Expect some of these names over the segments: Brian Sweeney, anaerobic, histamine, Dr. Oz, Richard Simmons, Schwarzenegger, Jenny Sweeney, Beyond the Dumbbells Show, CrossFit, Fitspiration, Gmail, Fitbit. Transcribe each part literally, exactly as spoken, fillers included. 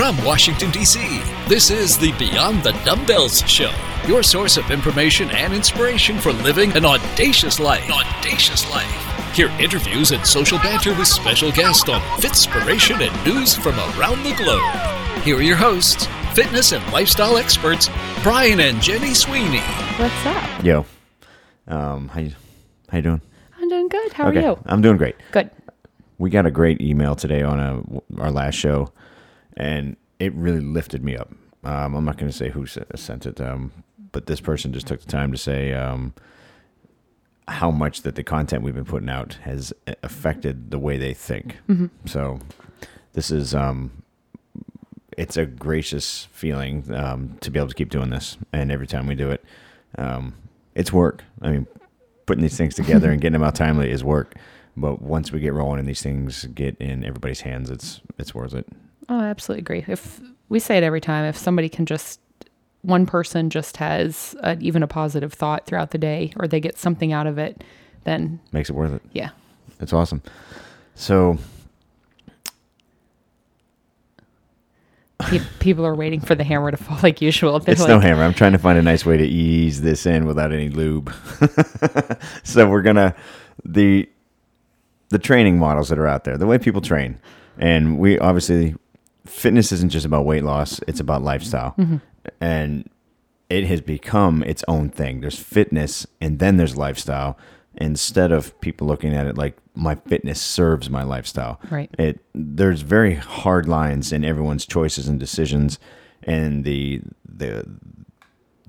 from Washington, D C This is the Beyond the Dumbbells Show, your source of information and inspiration for living an audacious life. An audacious life. Hear interviews and social banter with special guests on Fitspiration and news from around the globe. Here are your hosts, fitness and lifestyle experts, Brian and Jenny Sweeney. What's up? Yo. Um, how you, how you doing? I'm doing good. How okay. are you? I'm doing great. Good. We got a great email today on a, our last show, and it really lifted me up. Um, I'm not going to say who sent it, um, but this person just took the time to say um, how much that the content we've been putting out has affected the way they think. Mm-hmm. So this is um, it's a gracious feeling um, to be able to keep doing this, and every time we do it, um, it's work. I mean, putting these things together and getting them out timely is work. But once we get rolling and these things get in everybody's hands, it's it's worth it. Oh, I absolutely agree. If we say it every time, if somebody can just, one person just has a, even a positive thought throughout the day, or they get something out of it, then makes it worth it. Yeah, that's awesome. So Pe- people are waiting for the hammer to fall like usual. They're it's like, no hammer. I'm trying to find a nice way to ease this in without any lube. So we're gonna the. The training models that are out there, the way people train. And we obviously, fitness isn't just about weight loss, it's about lifestyle. Mm-hmm. And it has become its own thing. There's fitness and then there's lifestyle, instead of people looking at it like my fitness serves my lifestyle. Right. It there's very hard lines in everyone's choices and decisions and the the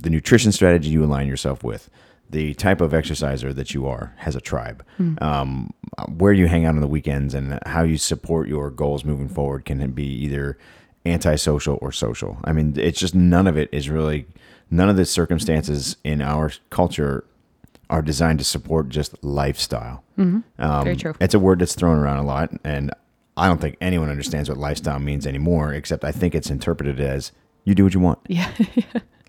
the nutrition strategy you align yourself with. The type of exerciser that you are has a tribe. Mm-hmm. Um, where you hang out on the weekends and how you support your goals moving forward can be either antisocial or social. I mean, it's just none of it is really, none of the circumstances in our culture are designed to support just lifestyle. Mm-hmm. Um, Very true. It's a word that's thrown around a lot, and I don't think anyone understands what lifestyle means anymore, except I think it's interpreted as you do what you want. Yeah.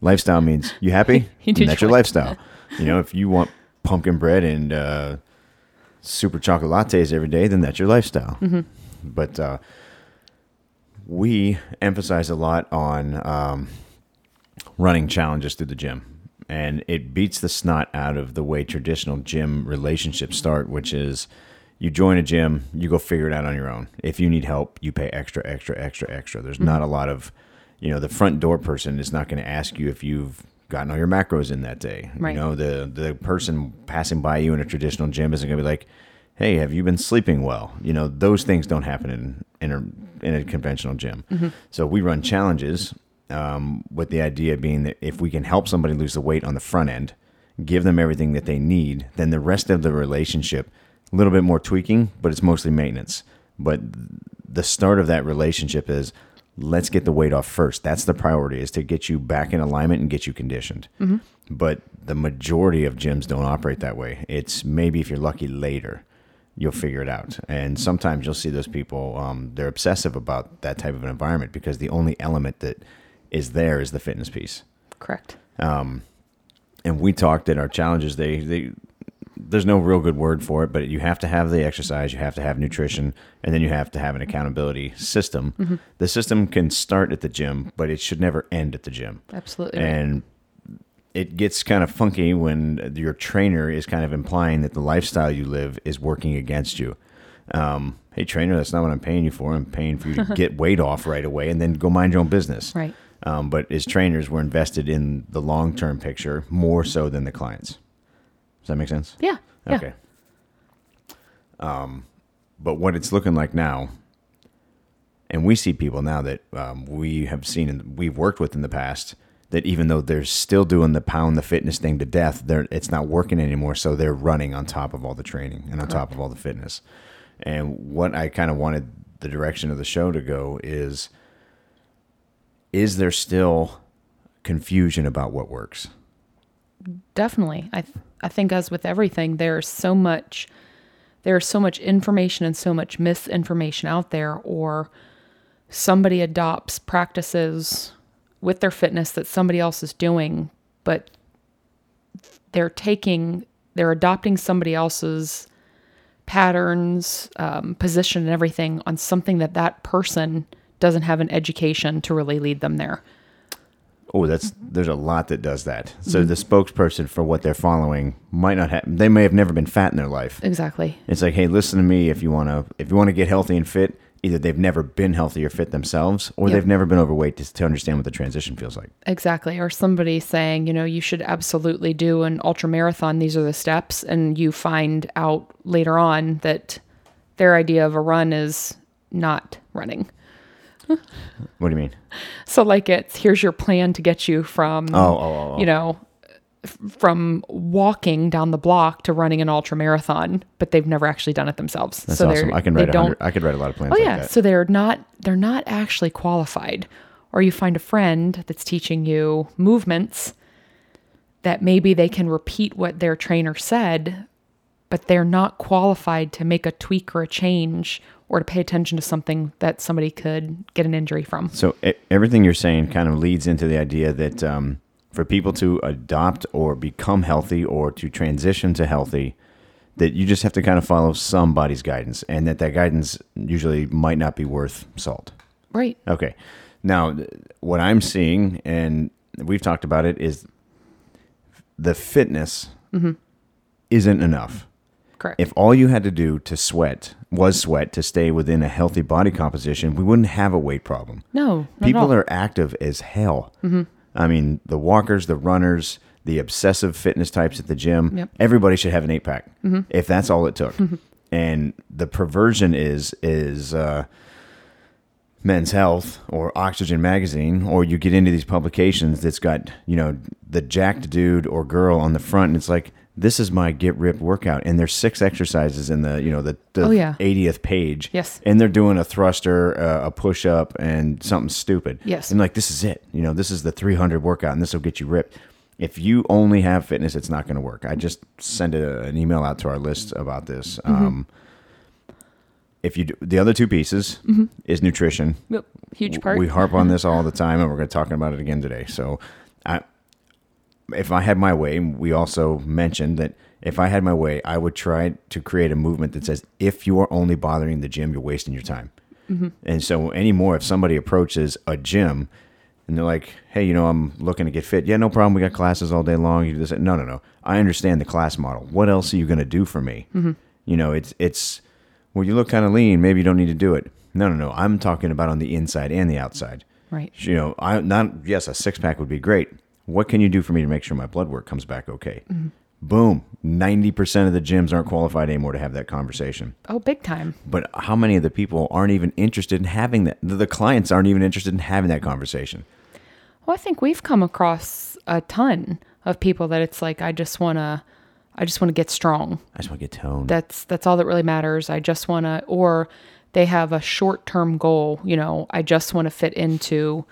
Lifestyle means you happy, you do and that's your lifestyle. You know, if you want pumpkin bread and uh, super chocolate lattes every day, then that's your lifestyle. Mm-hmm. But uh, we emphasize a lot on um, running challenges through the gym. And it beats the snot out of the way traditional gym relationships start, which is you join a gym, you go figure it out on your own. If you need help, you pay extra, extra, extra, extra. There's mm-hmm. not a lot of, you know, the front door person is not going to ask you if you've gotten all your macros in that day. Right. You know, the the person passing by you in a traditional gym isn't gonna be like, hey, have you been sleeping well? You know, those things don't happen in in a, in a conventional gym. Mm-hmm. So we run challenges um with the idea being that if we can help somebody lose the weight on the front end, give them everything that they need, then the rest of the relationship, a little bit more tweaking, but it's mostly maintenance. But the start of that relationship is, let's get the weight off first. That's the priority, is to get you back in alignment and get you conditioned. Mm-hmm. But the majority of gyms don't operate that way. It's maybe if you're lucky later, you'll figure it out. And sometimes you'll see those people, um, they're obsessive about that type of an environment because the only element that is there is the fitness piece. Correct. Um, and we talked at our challenges, they, they, there's no real good word for it, but you have to have the exercise, you have to have nutrition, and then you have to have an accountability system. Mm-hmm. The system can start at the gym, but it should never end at the gym. Absolutely. And it gets kind of funky when your trainer is kind of implying that the lifestyle you live is working against you. Um, hey, trainer, that's not what I'm paying you for. I'm paying for you to get weight off right away and then go mind your own business. Right. Um, but as trainers, we're invested in the long-term picture more so than the clients. Does that make sense? Yeah. Okay. Yeah. Um, but what it's looking like now, and we see people now that um, we have seen and we've worked with in the past, that even though they're still doing the pound the fitness thing to death, they're it's not working anymore. So they're running on top of all the training and on Correct. Top of all the fitness. And what I kind of wanted the direction of the show to go is, is there still confusion about what works? Definitely. I th- I think as with everything, there's so much, there's so much information and so much misinformation out there, or somebody adopts practices with their fitness that somebody else is doing, but they're taking, they're adopting somebody else's patterns, um, position and everything on something that that person doesn't have an education to really lead them there. Oh, that's there's a lot that does that. So mm-hmm. the spokesperson for what they're following might not have. They may have never been fat in their life. Exactly. It's like, hey, listen to me. If you want to, if you want to get healthy and fit, either they've never been healthy or fit themselves, or yep. they've never been overweight to, to understand what the transition feels like. Exactly. Or somebody saying, you know, you should absolutely do an ultra marathon. These are the steps, and you find out later on that their idea of a run is not running. What do you mean? So like it's, here's your plan to get you from, oh, oh, oh, oh. you know, f- from walking down the block to running an ultra marathon, but they've never actually done it themselves. That's so awesome. I can write a I could write a lot of plans. Oh yeah. Like that. So they're not, they're not actually qualified. Or you find a friend that's teaching you movements that maybe they can repeat what their trainer said, but they're not qualified to make a tweak or a change or to pay attention to something that somebody could get an injury from. So everything you're saying kind of leads into the idea that um, for people to adopt or become healthy or to transition to healthy, that you just have to kind of follow somebody's guidance, and that that guidance usually might not be worth salt. Right. Okay. Now, what I'm seeing, and we've talked about it, is the fitness mm-hmm. isn't enough. Correct. If all you had to do to sweat was sweat to stay within a healthy body composition, we wouldn't have a weight problem. No, not people at all. Are active as hell. Mm-hmm. I mean, the walkers, the runners, the obsessive fitness types at the gym, yep. everybody should have an eight pack mm-hmm. if that's all it took. Mm-hmm. And the perversion is is uh, Men's Health or Oxygen Magazine, or you get into these publications that's got, you know, the jacked dude or girl on the front, and it's like, this is my get ripped workout, and there's six exercises in the, you know, the, the oh, yeah. eightieth page. Yes. And they're doing a thruster, uh, a push up, and something stupid. Yes. And like, this is it. You know, this is the three hundred workout, and this will get you ripped. If you only have fitness, it's not going to work. I just send a, an email out to our list about this. Mm-hmm. Um, if you do, the other two pieces mm-hmm. is nutrition. Yep. Huge part. We harp on this all the time, and we're going to talk about it again today. So, I. If I had my way, we also mentioned that if I had my way, I would try to create a movement that says, if you are only bothering the gym, you're wasting your time. Mm-hmm. And so anymore, if somebody approaches a gym and they're like, hey, you know, I'm looking to get fit. Yeah, no problem. We got classes all day long. You do this. No, no, no. I understand the class model. What else are you going to do for me? Mm-hmm. You know, it's, it's, well, you look kind of lean. Maybe you don't need to do it. No, no, no. I'm talking about on the inside and the outside. Right. You know, I not, yes, a six pack would be great. What can you do for me to make sure my blood work comes back okay? Mm-hmm. Boom. ninety percent of the gyms aren't qualified anymore to have that conversation. Oh, big time. But how many of the people aren't even interested in having that? The clients aren't even interested in having that conversation. Well, I think we've come across a ton of people that it's like, I just want to, I just want to get strong. I just want to get toned. That's, that's all that really matters. I just want to, or they have a short-term goal. You know, I just want to fit into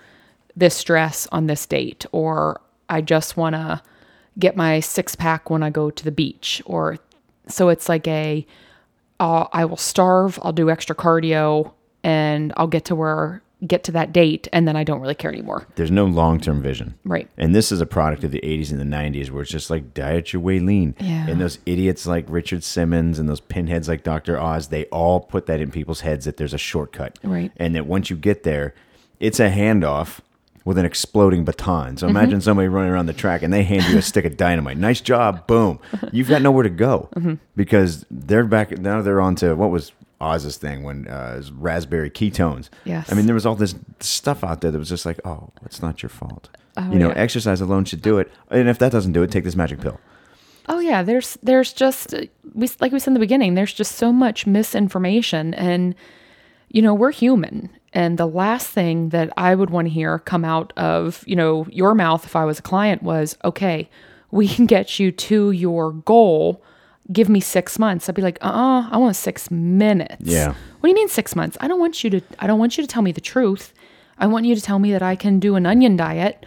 this dress on this date, or I just want to get my six pack when I go to the beach. Or so it's like a, uh, I will starve. I'll do extra cardio and I'll get to where, get to that date. And then I don't really care anymore. There's no long-term vision. Right. And this is a product of the eighties and the nineties where it's just like diet your way lean. Yeah. And those idiots like Richard Simmons and those pinheads like Doctor Oz, they all put that in people's heads that there's a shortcut. Right. And that once you get there, it's a handoff with an exploding baton. So imagine mm-hmm. somebody running around the track and they hand you a stick of dynamite. Nice job. Boom. You've got nowhere to go mm-hmm. because they're back. Now they're on to what was Oz's thing when uh, it was raspberry ketones. Yes. I mean, there was all this stuff out there that was just like, oh, it's not your fault. Oh, you know, yeah. Exercise alone should do it. And if that doesn't do it, take this magic pill. Oh yeah. There's, there's just, we like we said in the beginning, there's just so much misinformation, and you know, we're human. And the last thing that I would want to hear come out of, you know, your mouth if I was a client was, okay, we can get you to your goal. Give me six months. I'd be like, uh-uh, I want six minutes. Yeah. What do you mean six months? I don't want you to, I don't want you to tell me the truth. I want you to tell me that I can do an onion diet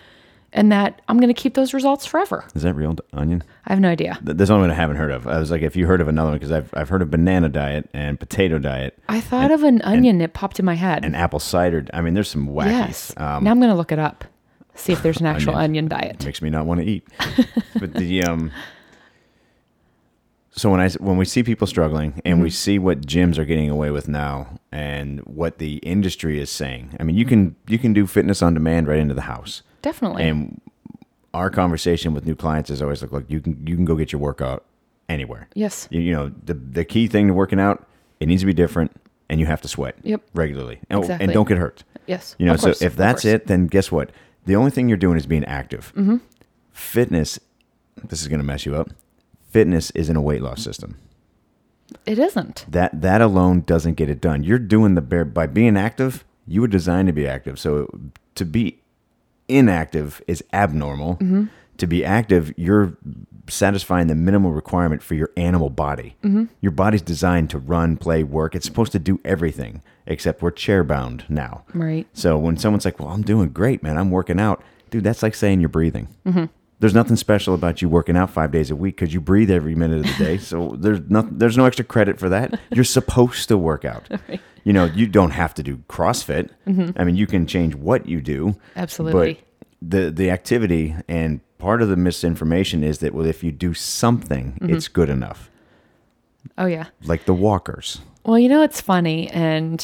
and that I'm going to keep those results forever. Is that real onion? I have no idea. That's one I haven't heard of. I was like, if you heard of another one, because I've, I've heard of banana diet and potato diet. I thought and, of an onion. And, it popped in my head. And apple cider. I mean, there's some wackies. Yes. Um, now I'm going to look it up. See if there's an actual onion, onion diet. It makes me not want to eat. But the, um, So when I when we see people struggling and mm-hmm. we see what gyms are getting away with now and what the industry is saying, I mean, you can you can do fitness on demand right into the house. Definitely. And our conversation with new clients is always like, look, you can you can go get your workout anywhere. Yes. You, you know, the the key thing to working out, it needs to be different, and you have to sweat yep. regularly, and, exactly. and don't get hurt. Yes. You know, of so course. If that's it, then guess what? The only thing you're doing is being active. Mm-hmm. Fitness. This is going to mess you up. Fitness isn't a weight loss system. It isn't. That that alone doesn't get it done. You're doing the bare by being active. You were designed to be active. So to be inactive is abnormal. Mm-hmm. To be active, you're satisfying the minimal requirement for your animal body. Mm-hmm. Your body's designed to run, play, work. It's supposed to do everything, except we're chair bound now. Right. So when someone's like, "Well, I'm doing great, man. I'm working out," dude, that's like saying you're breathing. Mm-hmm. There's nothing special about you working out five days a week because you breathe every minute of the day. So there's nothing, there's no extra credit for that. You're supposed to work out. Right. You know, you don't have to do CrossFit. Mm-hmm. I mean, you can change what you do. Absolutely. But the, the activity and part of the misinformation is that, well, if you do something, mm-hmm. it's good enough. Oh, yeah. Like the walkers. Well, you know, it's funny. And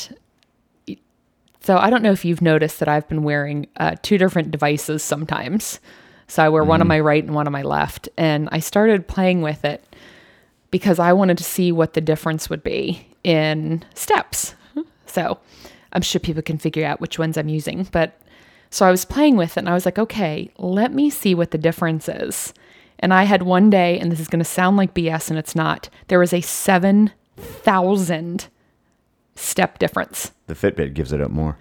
so I don't know if you've noticed that I've been wearing uh, two different devices sometimes. So I wear one on my right and one on my left. And I started playing with it because I wanted to see what the difference would be in steps. So I'm sure people can figure out which ones I'm using. But so I was playing with it and I was like, okay, let me see what the difference is. And I had one day, and this is going to sound like B S and it's not, there was a seven thousand step difference. The Fitbit gives it up more,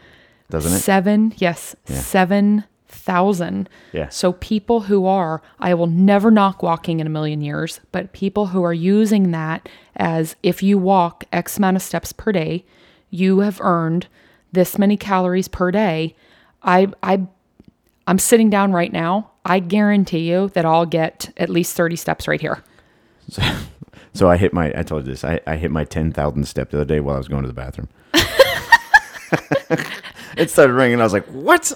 doesn't it? Seven, yes, yeah. seven. thousand. Yeah. So people who are, I will never knock walking in a million years, but people who are using that as if you walk X amount of steps per day, you have earned this many calories per day. I, I, I'm sitting down right now. I guarantee you that I'll get at least thirty steps right here. So, so I hit my, I told you this, I, I hit my ten thousand step the other day while I was going to the bathroom. It started ringing. I was like, what?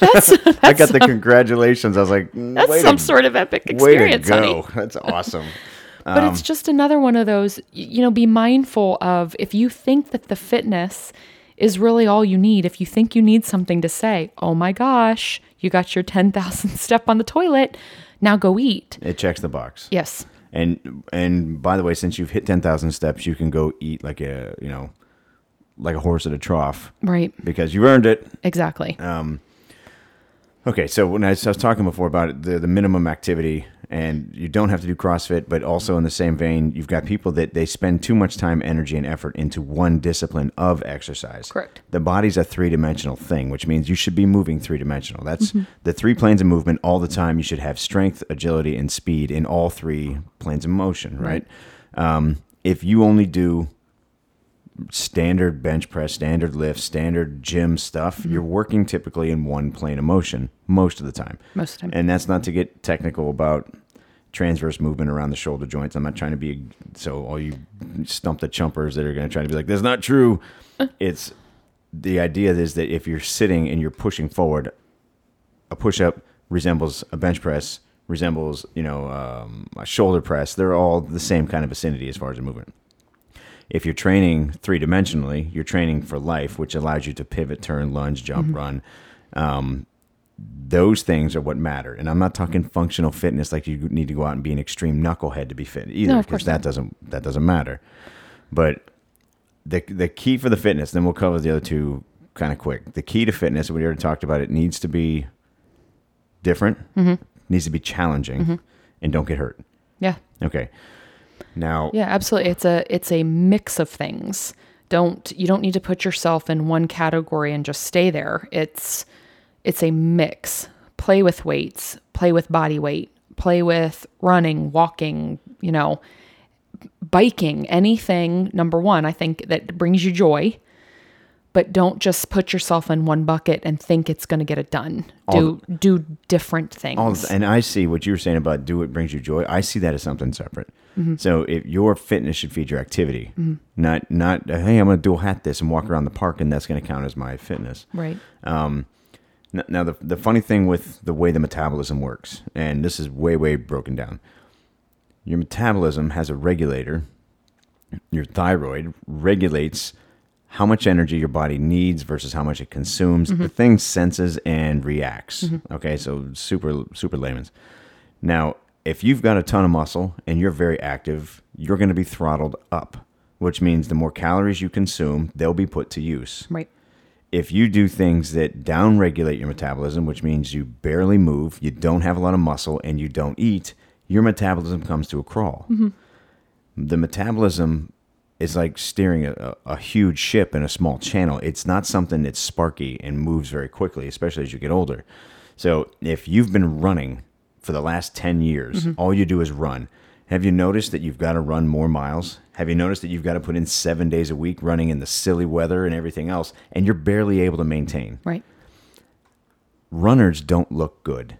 That's, that's I got the congratulations. I was like, that's some to, sort of epic experience, way to go. Honey. That's awesome. But um, it's just another one of those, you know, be mindful of if you think that the fitness is really all you need. If you think you need something to say, oh my gosh, you got your ten thousand step on the toilet. Now go eat. It checks the box. Yes. And, and by the way, since you've hit ten thousand steps, you can go eat like a, you know, like a horse at a trough. Right. Because you earned it. Exactly. Um, okay. So when I, so I was talking before about it, the, the minimum activity, and you don't have to do CrossFit, but also in the same vein, you've got people that they spend too much time, energy, and effort into one discipline of exercise. Correct. The body's a three-dimensional thing, which means you should be moving three-dimensional. That's mm-hmm. the three planes of movement all the time. You should have strength, agility, and speed in all three planes of motion, right? Mm-hmm. Um, if you only do standard bench press, standard lift, standard gym stuff, mm-hmm. you're working typically in one plane of motion most of the time. Most of the time. And that's not to get technical about transverse movement around the shoulder joints. I'm not trying to be, so all you stump the chumpers that are going to try to be like, that's not true. It's the idea is that if you're sitting and you're pushing forward, a push-up resembles a bench press, resembles, you know, um, a shoulder press. They're all the same kind of vicinity as far as a movement. If you're training three-dimensionally, you're training for life, which allows you to pivot, turn, lunge, jump, mm-hmm. run. Um, those things are what matter. And I'm not talking functional fitness like you need to go out and be an extreme knucklehead to be fit either, because no, that doesn't that doesn't matter. But the the key for the fitness, then we'll cover the other two kind of quick. The key to fitness, we already talked about it, needs to be different, mm-hmm. needs to be challenging, mm-hmm. and don't get hurt. Yeah. Okay. Now, yeah, absolutely. It's a it's a mix of things. Don't you don't need to put yourself in one category and just stay there. It's it's a mix. Play with weights, play with body weight, play with running, walking, you know, biking, anything. Number one, I think that brings you joy, but don't just put yourself in one bucket and think it's going to get it done. All do the, do different things. All the, and I see what you were saying about do what brings you joy. I see that as something separate. Mm-hmm. So if your fitness should feed your activity, mm-hmm. not, not hey, I'm going to dual hat this and walk around the park and that's going to count as my fitness. Right. Um, now, the, the funny thing with the way the metabolism works, and this is way, way broken down, Your metabolism has a regulator. Your thyroid regulates how much energy your body needs versus how much it consumes. Mm-hmm. The thing senses and reacts. Mm-hmm. Okay, so super, super layman's. Now, if you've got a ton of muscle and you're very active, you're going to be throttled up, which means the more calories you consume, they'll be put to use. Right. If you do things that downregulate your metabolism, which means you barely move, you don't have a lot of muscle, and you don't eat, your metabolism comes to a crawl. Mm-hmm. The metabolism is like steering a, a huge ship in a small channel. It's not something that's sparky and moves very quickly, especially as you get older. So if you've been running for the last ten years, mm-hmm. all you do is run. Have you noticed that you've got to run more miles? Have you noticed that you've got to put in seven days a week running in the silly weather and everything else, and you're barely able to maintain? Right. Runners don't look good.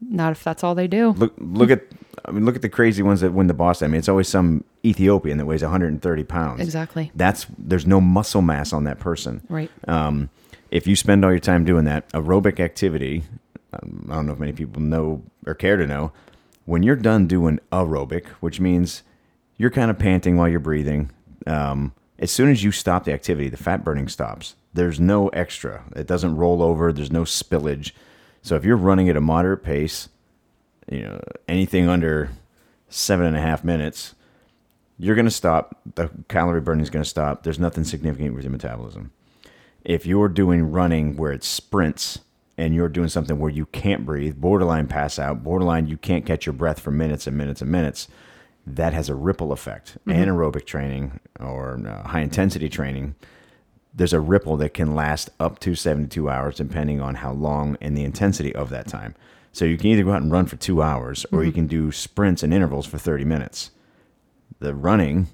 Not if that's all they do. Look, look at... I mean, look at the crazy ones that win the Boston. I mean, it's always some Ethiopian that weighs one hundred thirty pounds. Exactly. That's there's no muscle mass on that person. Right. Um, if you spend all your time doing that aerobic activity, um, I don't know if many people know or care to know, when you're done doing aerobic, which means you're kind of panting while you're breathing, um, as soon as you stop the activity, the fat burning stops. There's no extra. It doesn't roll over. There's no spillage. So if you're running at a moderate pace, you know, anything under seven and a half minutes, you're going to stop. The calorie burning is going to stop. There's nothing significant with your metabolism. If you're doing running where it sprints and you're doing something where you can't breathe, borderline pass out, borderline you can't catch your breath for minutes and minutes and minutes, that has a ripple effect. Mm-hmm. Anaerobic training or uh, high intensity training, there's a ripple that can last up to seventy-two hours depending on how long and the intensity of that time. So you can either go out and run for two hours or mm-hmm. you can do sprints and intervals for thirty minutes. The running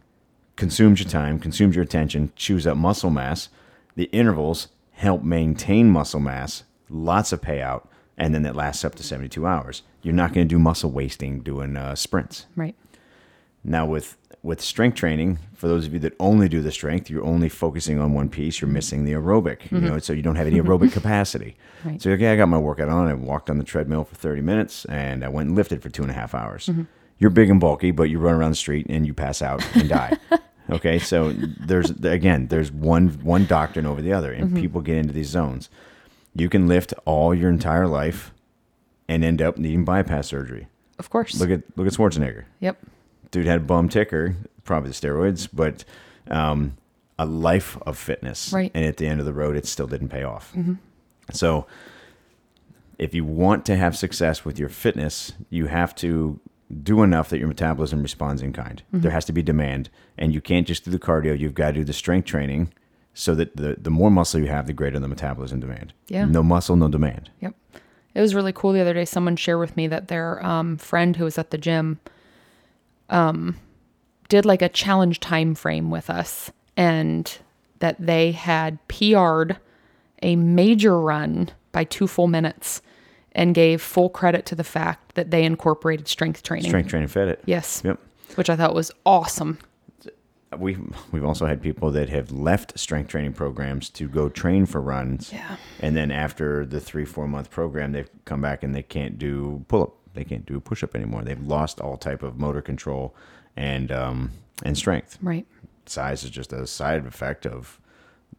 consumes your time, consumes your attention, chews up muscle mass. The intervals help maintain muscle mass, lots of payout, and then it lasts up to seventy-two hours. You're not going to do muscle wasting doing uh, sprints. Right. Now with, with strength training, for those of you that only do the strength, you're only focusing on one piece. You're missing the aerobic, mm-hmm. you know, so you don't have any aerobic capacity. Right. So, okay, I got my workout on. I walked on the treadmill for thirty minutes and I went and lifted for two and a half hours. Mm-hmm. You're big and bulky, but you run around the street and you pass out and die. Okay. So there's, again, there's one, one doctrine over the other, and mm-hmm. people get into these zones. You can lift all your entire life and end up needing bypass surgery. Of course. Look at, look at Schwarzenegger. Yep. Dude had a bum ticker, probably the steroids, but um, a life of fitness. Right. And at the end of the road, it still didn't pay off. Mm-hmm. So if you want to have success with your fitness, you have to do enough that your metabolism responds in kind. Mm-hmm. There has to be demand. And you can't just do the cardio. You've got to do the strength training so that the, the more muscle you have, the greater the metabolism demand. Yeah. No muscle, no demand. Yep. It was really cool the other day. Someone shared with me that their um, friend who was at the gym um, did like a challenge time frame with us, and that they had P R'd a major run by two full minutes and gave full credit to the fact that they incorporated strength training. Strength training fed it. Yes. Yep. Which I thought was awesome. We've, we've also had people that have left strength training programs to go train for runs. Yeah. And then after the three, four month program, they've come back and they can't do pull up. They can't do a push-up anymore. They've lost all type of motor control and um, and strength. Right. Size is just a side effect of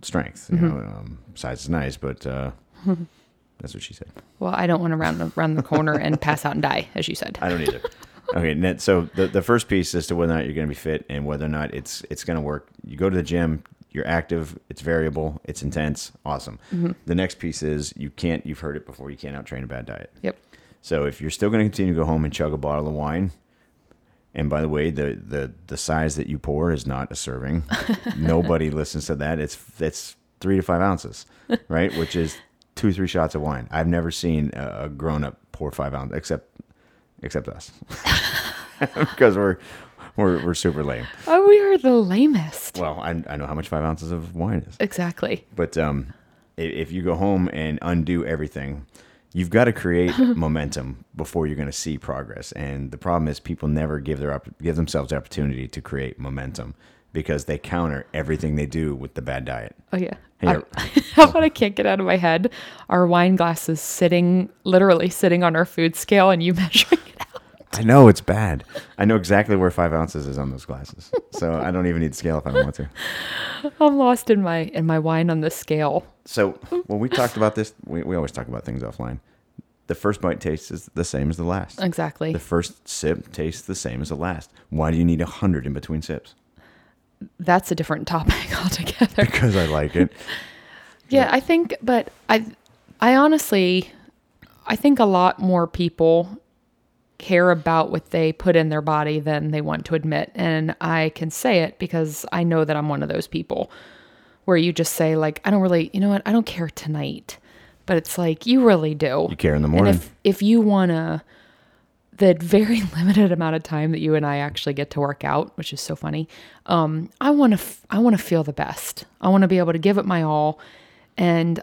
strength. You mm-hmm. know, um, size is nice, but uh, that's what she said. Well, I don't want to round around the corner and pass out and die, as you said. I don't either. Okay, so the, the first piece as to whether or not you're going to be fit and whether or not it's it's going to work. You go to the gym. You're active. It's variable. It's intense. Awesome. Mm-hmm. The next piece is you can't. You've heard it before. You can't out-train a bad diet. Yep. So if you're still going to continue to go home and chug a bottle of wine, and by the way, the the, the size that you pour is not a serving. Nobody listens to that. It's it's three to five ounces, right? Which is two, three shots of wine. I've never seen a grown-up pour five ounces, except except us, because we're we're we're super lame. Oh, we are the lamest. Well, I I know how much five ounces of wine is. Exactly. But um, if you go home and undo everything. You've got to create momentum before you're going to see progress. And the problem is people never give their give themselves the opportunity to create momentum because they counter everything they do with the bad diet. Oh, yeah. Hey, I, how about I can't get out of my head? Our wine glass is sitting, literally sitting on our food scale and you measuring it out. I know it's bad. I know exactly where five ounces is on those glasses. So I don't even need to scale if I don't want to. I'm lost in my in my wine on the scale. So when we talked about this, we, we always talk about things offline. The first bite tastes is the same as the last. Exactly. The first sip tastes the same as the last. Why do you need one hundred in between sips? That's a different topic altogether. Because I like it. yeah, yeah, I think, but I, I honestly, I think a lot more people care about what they put in their body than they want to admit. And I can say it because I know that I'm one of those people where you just say like, I don't really, you know what? I don't care tonight. But it's like, you really do. You care in the morning. And if, if you want to, the very limited amount of time that you and I actually get to work out, which is so funny, um, I want to f- I want to feel the best. I want to be able to give it my all. And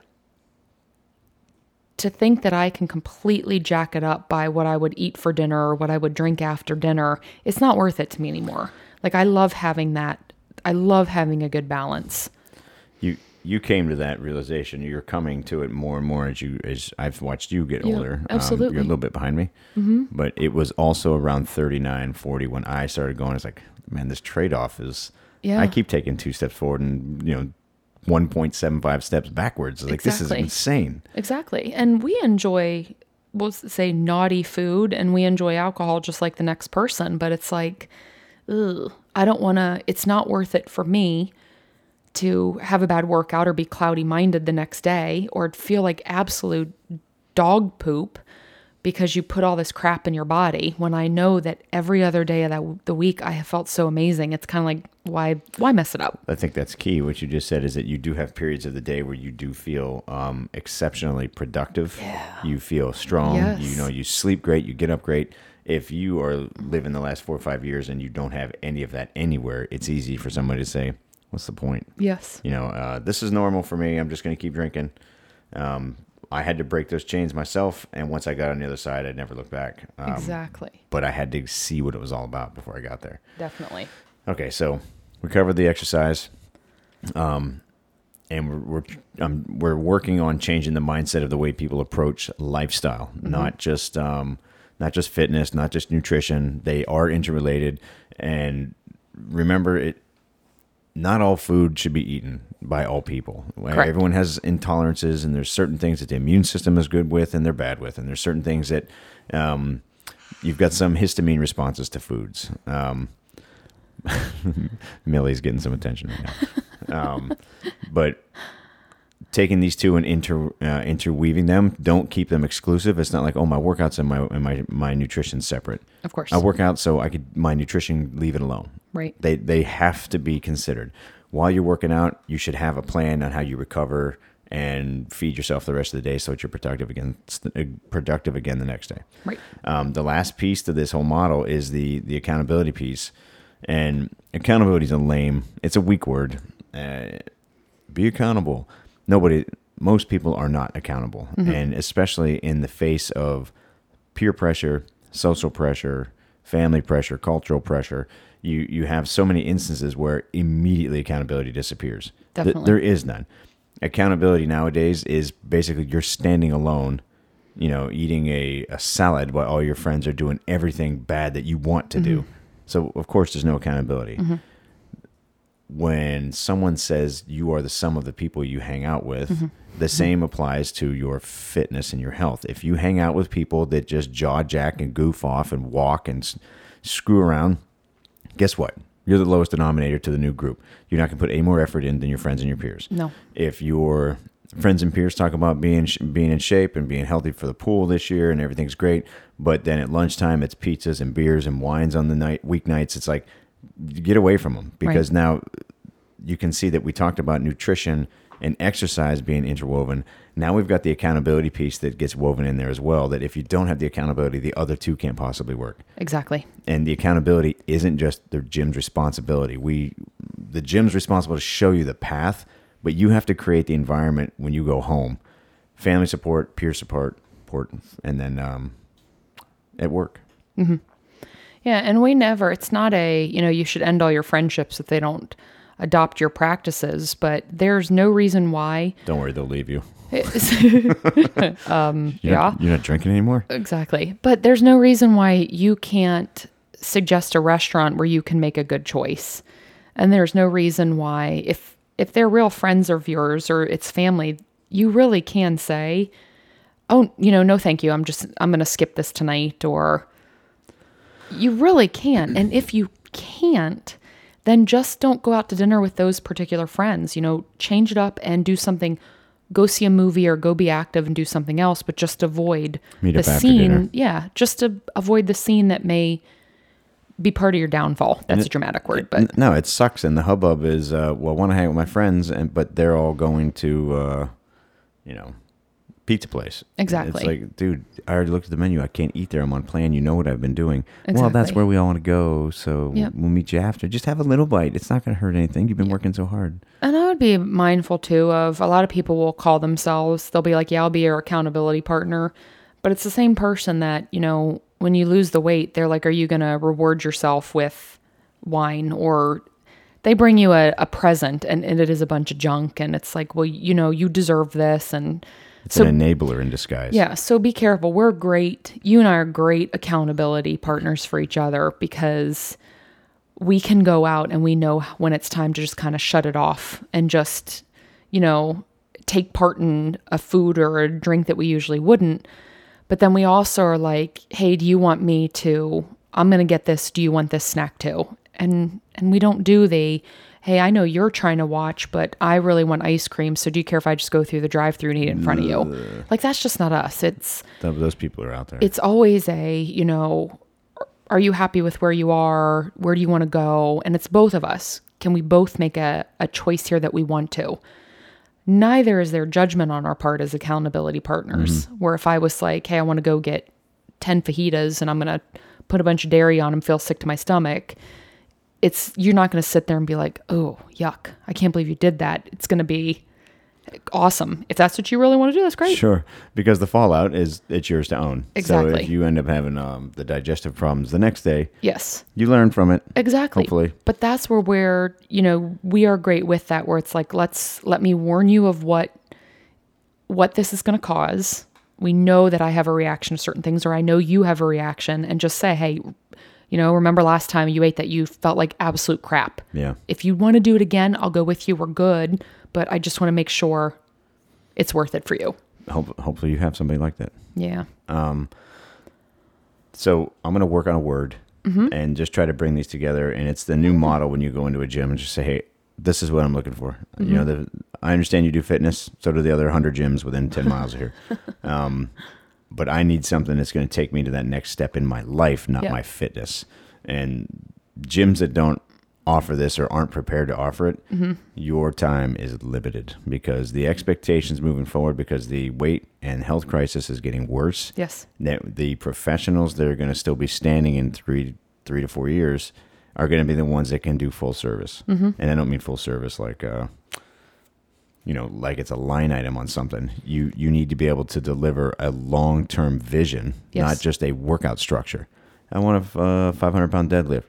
to think that I can completely jack it up by what I would eat for dinner or what I would drink after dinner, it's not worth it to me anymore. Like, I love having that. I love having a good balance. You... You came to that realization. You're coming to it more and more as you as I've watched you get yeah, older. Absolutely. Um, you're a little bit behind me. Mm-hmm. But it was also around thirty-nine, forty when I started going. It's like, man, this trade-off is... Yeah. I keep taking two steps forward and, you know, one point seven five steps backwards. It's like, exactly. This is insane. Exactly. And we enjoy, we'll say, naughty food, and we enjoy alcohol just like the next person. But it's like, ugh, I don't want to... It's not worth it for me to have a bad workout or be cloudy minded the next day or feel like absolute dog poop because you put all this crap in your body when I know that every other day of that, the week I have felt so amazing. It's kind of like, why why mess it up? I think that's key. What you just said is that you do have periods of the day where you do feel um, exceptionally productive. Yeah. You feel strong. Yes. You know, you sleep great. You get up great. If you are living the last four or five years and you don't have any of that anywhere, it's easy for somebody to say, what's the point? Yes. You know, uh, this is normal for me. I'm just going to keep drinking. Um, I had to break those chains myself. And once I got on the other side, I never looked back. Um, exactly. But I had to see what it was all about before I got there. Definitely. Okay. So we covered the exercise. Um, and we're, we're, um, we're working on changing the mindset of the way people approach lifestyle, mm-hmm. not just, um, not just fitness, not just nutrition. They are interrelated. And remember it, not all food should be eaten by all people. Correct. Everyone has intolerances, and there's certain things that the immune system is good with and they're bad with. And there's certain things that um, you've got some histamine responses to foods. Um, Millie's getting some attention right now. Um, but taking these two and inter, uh, interweaving them, don't keep them exclusive. It's not like, oh, my workout's and my and my, my nutrition's separate. Of course. I work out so I could my nutrition, leave it alone. Right. They they have to be considered. While you're working out, you should have a plan on how you recover and feed yourself the rest of the day so that you're productive again, productive again the next day. Right. Um, the last piece to this whole model is the the accountability piece, and accountability is a lame. It's a weak word. Uh, be accountable. Nobody, most people are not accountable, mm-hmm. and especially in the face of peer pressure, social pressure, family pressure, cultural pressure. You you have so many instances where immediately accountability disappears. Definitely. Th- there is none. Accountability nowadays is basically you're standing alone, you know, eating a, a salad while all your friends are doing everything bad that you want to mm-hmm. do. So, of course, there's no accountability. Mm-hmm. When someone says you are the sum of the people you hang out with, mm-hmm. the same applies to your fitness and your health. If you hang out with people that just jaw jack and goof off and walk and s- screw around, guess what? You're the lowest denominator to the new group. You're not going to put any more effort in than your friends and your peers. No. If your friends and peers talk about being being in shape and being healthy for the pool this year and everything's great, but then at lunchtime it's pizzas and beers and wines on the night weeknights, it's like, get away from them. Because right. now you can see that we talked about nutrition and exercise being interwoven. Now we've got the accountability piece that gets woven in there as well, that if you don't have the accountability, the other two can't possibly work. Exactly. And the accountability isn't just the gym's responsibility. We, the gym's responsible to show you the path, but you have to create the environment when you go home. Family support, peer support, support and then um, at work. Mm-hmm. Yeah, and we never, it's not a, you know, you should end all your friendships if they don't adopt your practices, but there's no reason why. Don't worry, they'll leave you. um, you're yeah. Not, you're not drinking anymore? Exactly. But there's no reason why you can't suggest a restaurant where you can make a good choice. And there's no reason why, if if they're real friends of yours or it's family, you really can say, oh, you know, no, thank you. I'm just, I'm going to skip this tonight. Or you really can. And if you can't, then just don't go out to dinner with those particular friends. You know, change it up and do something. Go see a movie or go be active and do something else, but just avoid Meet the scene. Yeah, just to avoid the scene that may be part of your downfall. That's it, a dramatic word, but it, no, it sucks. And the hubbub is, uh, well, I want to hang out with my friends, and but they're all going to, uh, you know, pizza place. Exactly. It's like, dude, I already looked at the menu. I can't eat there. I'm on plan. You know what I've been doing. Exactly. Well, that's where we all want to go. So yep. we'll meet you after. Just have a little bite. It's not going to hurt anything. You've been yep. working so hard. And I would be mindful too of, a lot of people will call themselves. They'll be like, yeah, I'll be your accountability partner. But it's the same person that, you know, when you lose the weight, they're like, are you going to reward yourself with wine? Or they bring you a, a present and, and it is a bunch of junk. And it's like, well, you know, you deserve this. And it's so, an enabler in disguise. Yeah. So be careful. We're great. You and I are great accountability partners for each other, because we can go out and we know when it's time to just kind of shut it off and just, you know, take part in a food or a drink that we usually wouldn't. But then we also are like, hey, do you want me to, I'm going to get this. Do you want this snack too? And, and we don't do the, hey, I know you're trying to watch, but I really want ice cream. So do you care if I just go through the drive-thru and eat it in front of you? Like, that's just not us. It's those people are out there. It's always a, you know, are you happy with where you are? Where do you want to go? And it's both of us. Can we both make a, a choice here that we want to? Neither is there judgment on our part as accountability partners, mm-hmm. where if I was like, hey, I want to go get ten fajitas and I'm going to put a bunch of dairy on and feel sick to my stomach, it's, you're not going to sit there and be like, oh, yuck, I can't believe you did that. It's going to be awesome. If that's what you really want to do, that's great. Sure. Because the fallout is, it's yours to own. Exactly. So if you end up having um, the digestive problems the next day, yes, you learn from it. Exactly. Hopefully. But that's where we're, you know, we are great with that, where it's like, let's, let me warn you of what, what this is going to cause. We know that I have a reaction to certain things, or I know you have a reaction, and just say, hey, you know, remember last time you ate that, you felt like absolute crap. Yeah. If you want to do it again, I'll go with you. We're good. But I just want to make sure it's worth it for you. Hope, hopefully you have somebody like that. Yeah. Um. So I'm going to work on a word mm-hmm. and just try to bring these together. And it's the new model when you go into a gym and just say, hey, this is what I'm looking for. Mm-hmm. You know, the, I understand you do fitness. So do the other one hundred gyms within ten miles of here. Um But I need something that's going to take me to that next step in my life, not yep. my fitness. And gyms that don't offer this or aren't prepared to offer it, mm-hmm. your time is limited, because the expectations moving forward, because the weight and health crisis is getting worse. Yes. That the professionals that are going to still be standing in three, three to four years are going to be the ones that can do full service. Mm-hmm. And I don't mean full service like... Uh, you know, like it's a line item on something. You you need to be able to deliver a long-term vision, yes. not just a workout structure. I want a uh, five hundred pound deadlift.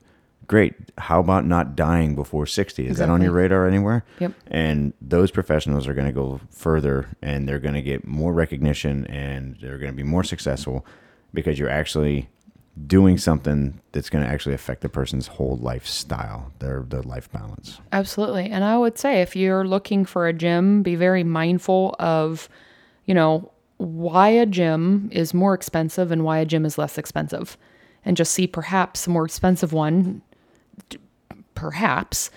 Great. How about not dying before sixty? Is exactly. that on your radar anywhere? Yep. And those professionals are going to go further, and they're going to get more recognition, and they're going to be more successful, because you're actually doing something that's going to actually affect the person's whole lifestyle, their their life balance. Absolutely. And I would say, if you're looking for a gym, be very mindful of, you know, why a gym is more expensive and why a gym is less expensive, and just see perhaps a more expensive one, perhaps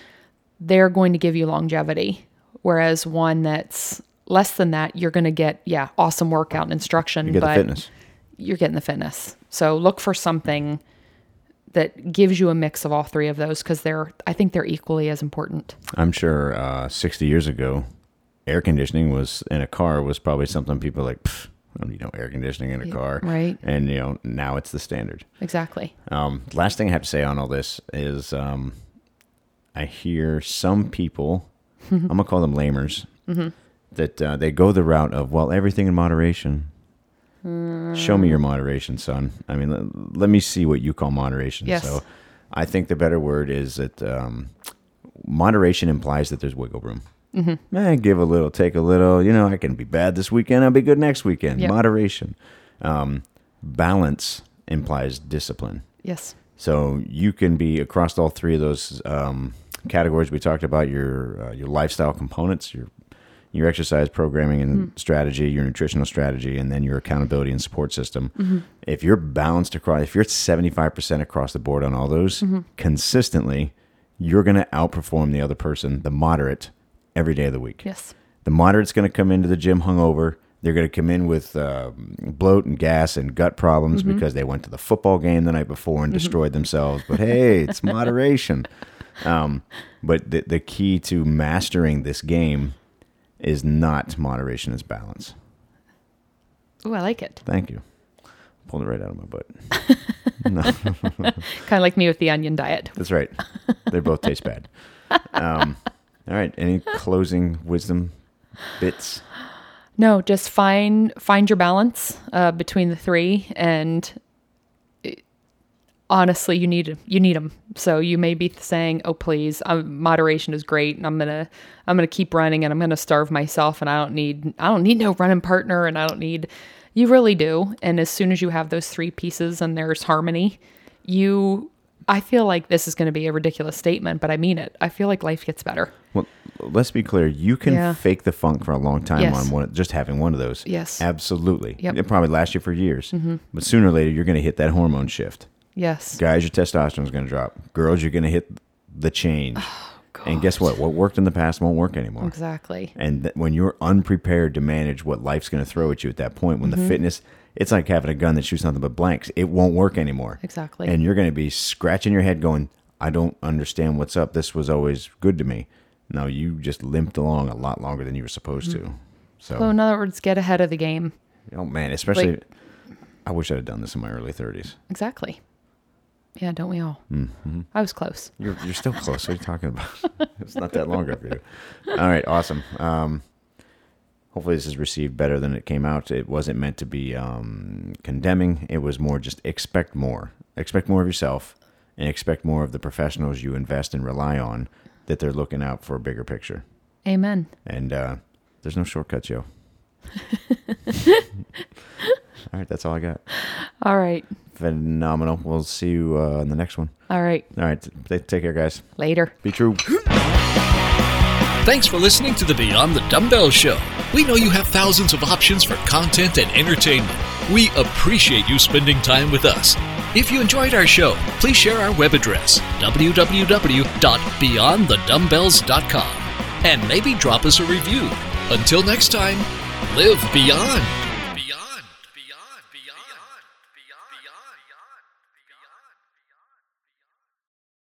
they're going to give you longevity, whereas one that's less than that, you're going to get, yeah, awesome workout and instruction, you get but the fitness. You're getting the fitness. So look for something that gives you a mix of all three of those, because they're, I think they're equally as important. I'm sure uh, sixty years ago, air conditioning was in a car was probably something people like, I don't need no air conditioning in a car. Right. And, you know, now it's the standard. Exactly. Um, last thing I have to say on all this is um, I hear some people, I'm going to call them lamers, mm-hmm. that uh, they go the route of, well, everything in moderation. Show me your moderation, son. I mean, let, let me see what you call moderation. Yes. So I think the better word is that um, moderation implies that there's wiggle room. Mm-hmm. Eh, give a little, take a little. You know, I can be bad this weekend. I'll be good next weekend. Yep. Moderation. Um, balance implies discipline. Yes. So you can be across all three of those um, categories we talked about, your uh, your lifestyle components, your your exercise programming and mm. strategy, your nutritional strategy, and then your accountability and support system. Mm-hmm. If you're balanced across, if you're at seventy-five percent across the board on all those mm-hmm. consistently, you're going to outperform the other person, the moderate, every day of the week. Yes. The moderate's going to come into the gym hungover. They're going to come in with uh, bloat and gas and gut problems mm-hmm. because they went to the football game the night before and mm-hmm. destroyed themselves. But hey, it's moderation. Um, but the, the key to mastering this game is not moderation, it's balance. Ooh, I like it. Thank you. Pulled it right out of my butt. No. Kind of like me with the onion diet. That's right. They both taste bad. Um, all right. Any closing wisdom bits? No, just find find your balance uh, between the three, and it, honestly, you need you need them. So you may be saying, "Oh, please, um, moderation is great, and I'm gonna I'm gonna keep running, and I'm gonna starve myself, and I don't need I don't need no running partner, and I don't need." You really do, and as soon as you have those three pieces and there's harmony, you. I feel like this is going to be a ridiculous statement, but I mean it. I feel like life gets better. Well, let's be clear. You can yeah. fake the funk for a long time yes. on one, just having one of those. Yes. Absolutely. Yep. It probably lasts you for years. Mm-hmm. But sooner or later, you're going to hit that hormone shift. Yes. Guys, your testosterone is going to drop. Girls, you're going to hit the change. Oh, God. And guess what? What worked in the past won't work anymore. Exactly. And th- when you're unprepared to manage what life's going to throw at you at that point, when mm-hmm. the fitness... It's like having a gun that shoots nothing but blanks. It won't work anymore. Exactly. And you're going to be scratching your head going, I don't understand what's up. This was always good to me. No, you just limped along a lot longer than you were supposed mm-hmm. to. So, so in other words, get ahead of the game. Oh, man. Especially, like, I wish I had done this in my early thirties. Exactly. Yeah, don't we all? Mm-hmm. I was close. You're, you're still close. What are you talking about? It's not that long ago for you. All right. Awesome. Um, Hopefully this is received better than it came out. It wasn't meant to be um, condemning. It was more just expect more. Expect more of yourself and expect more of the professionals you invest and rely on, that they're looking out for a bigger picture. Amen. And uh, there's no shortcuts, yo. All right, that's all I got. All right. Phenomenal. We'll see you uh, in the next one. All right. All right. Take care, guys. Later. Be true. Thanks for listening to the Beyond the Dumbbells Show. We know you have thousands of options for content and entertainment. We appreciate you spending time with us. If you enjoyed our show, please share our web address, w w w dot beyond the dumbbells dot com, and maybe drop us a review. Until next time, live beyond.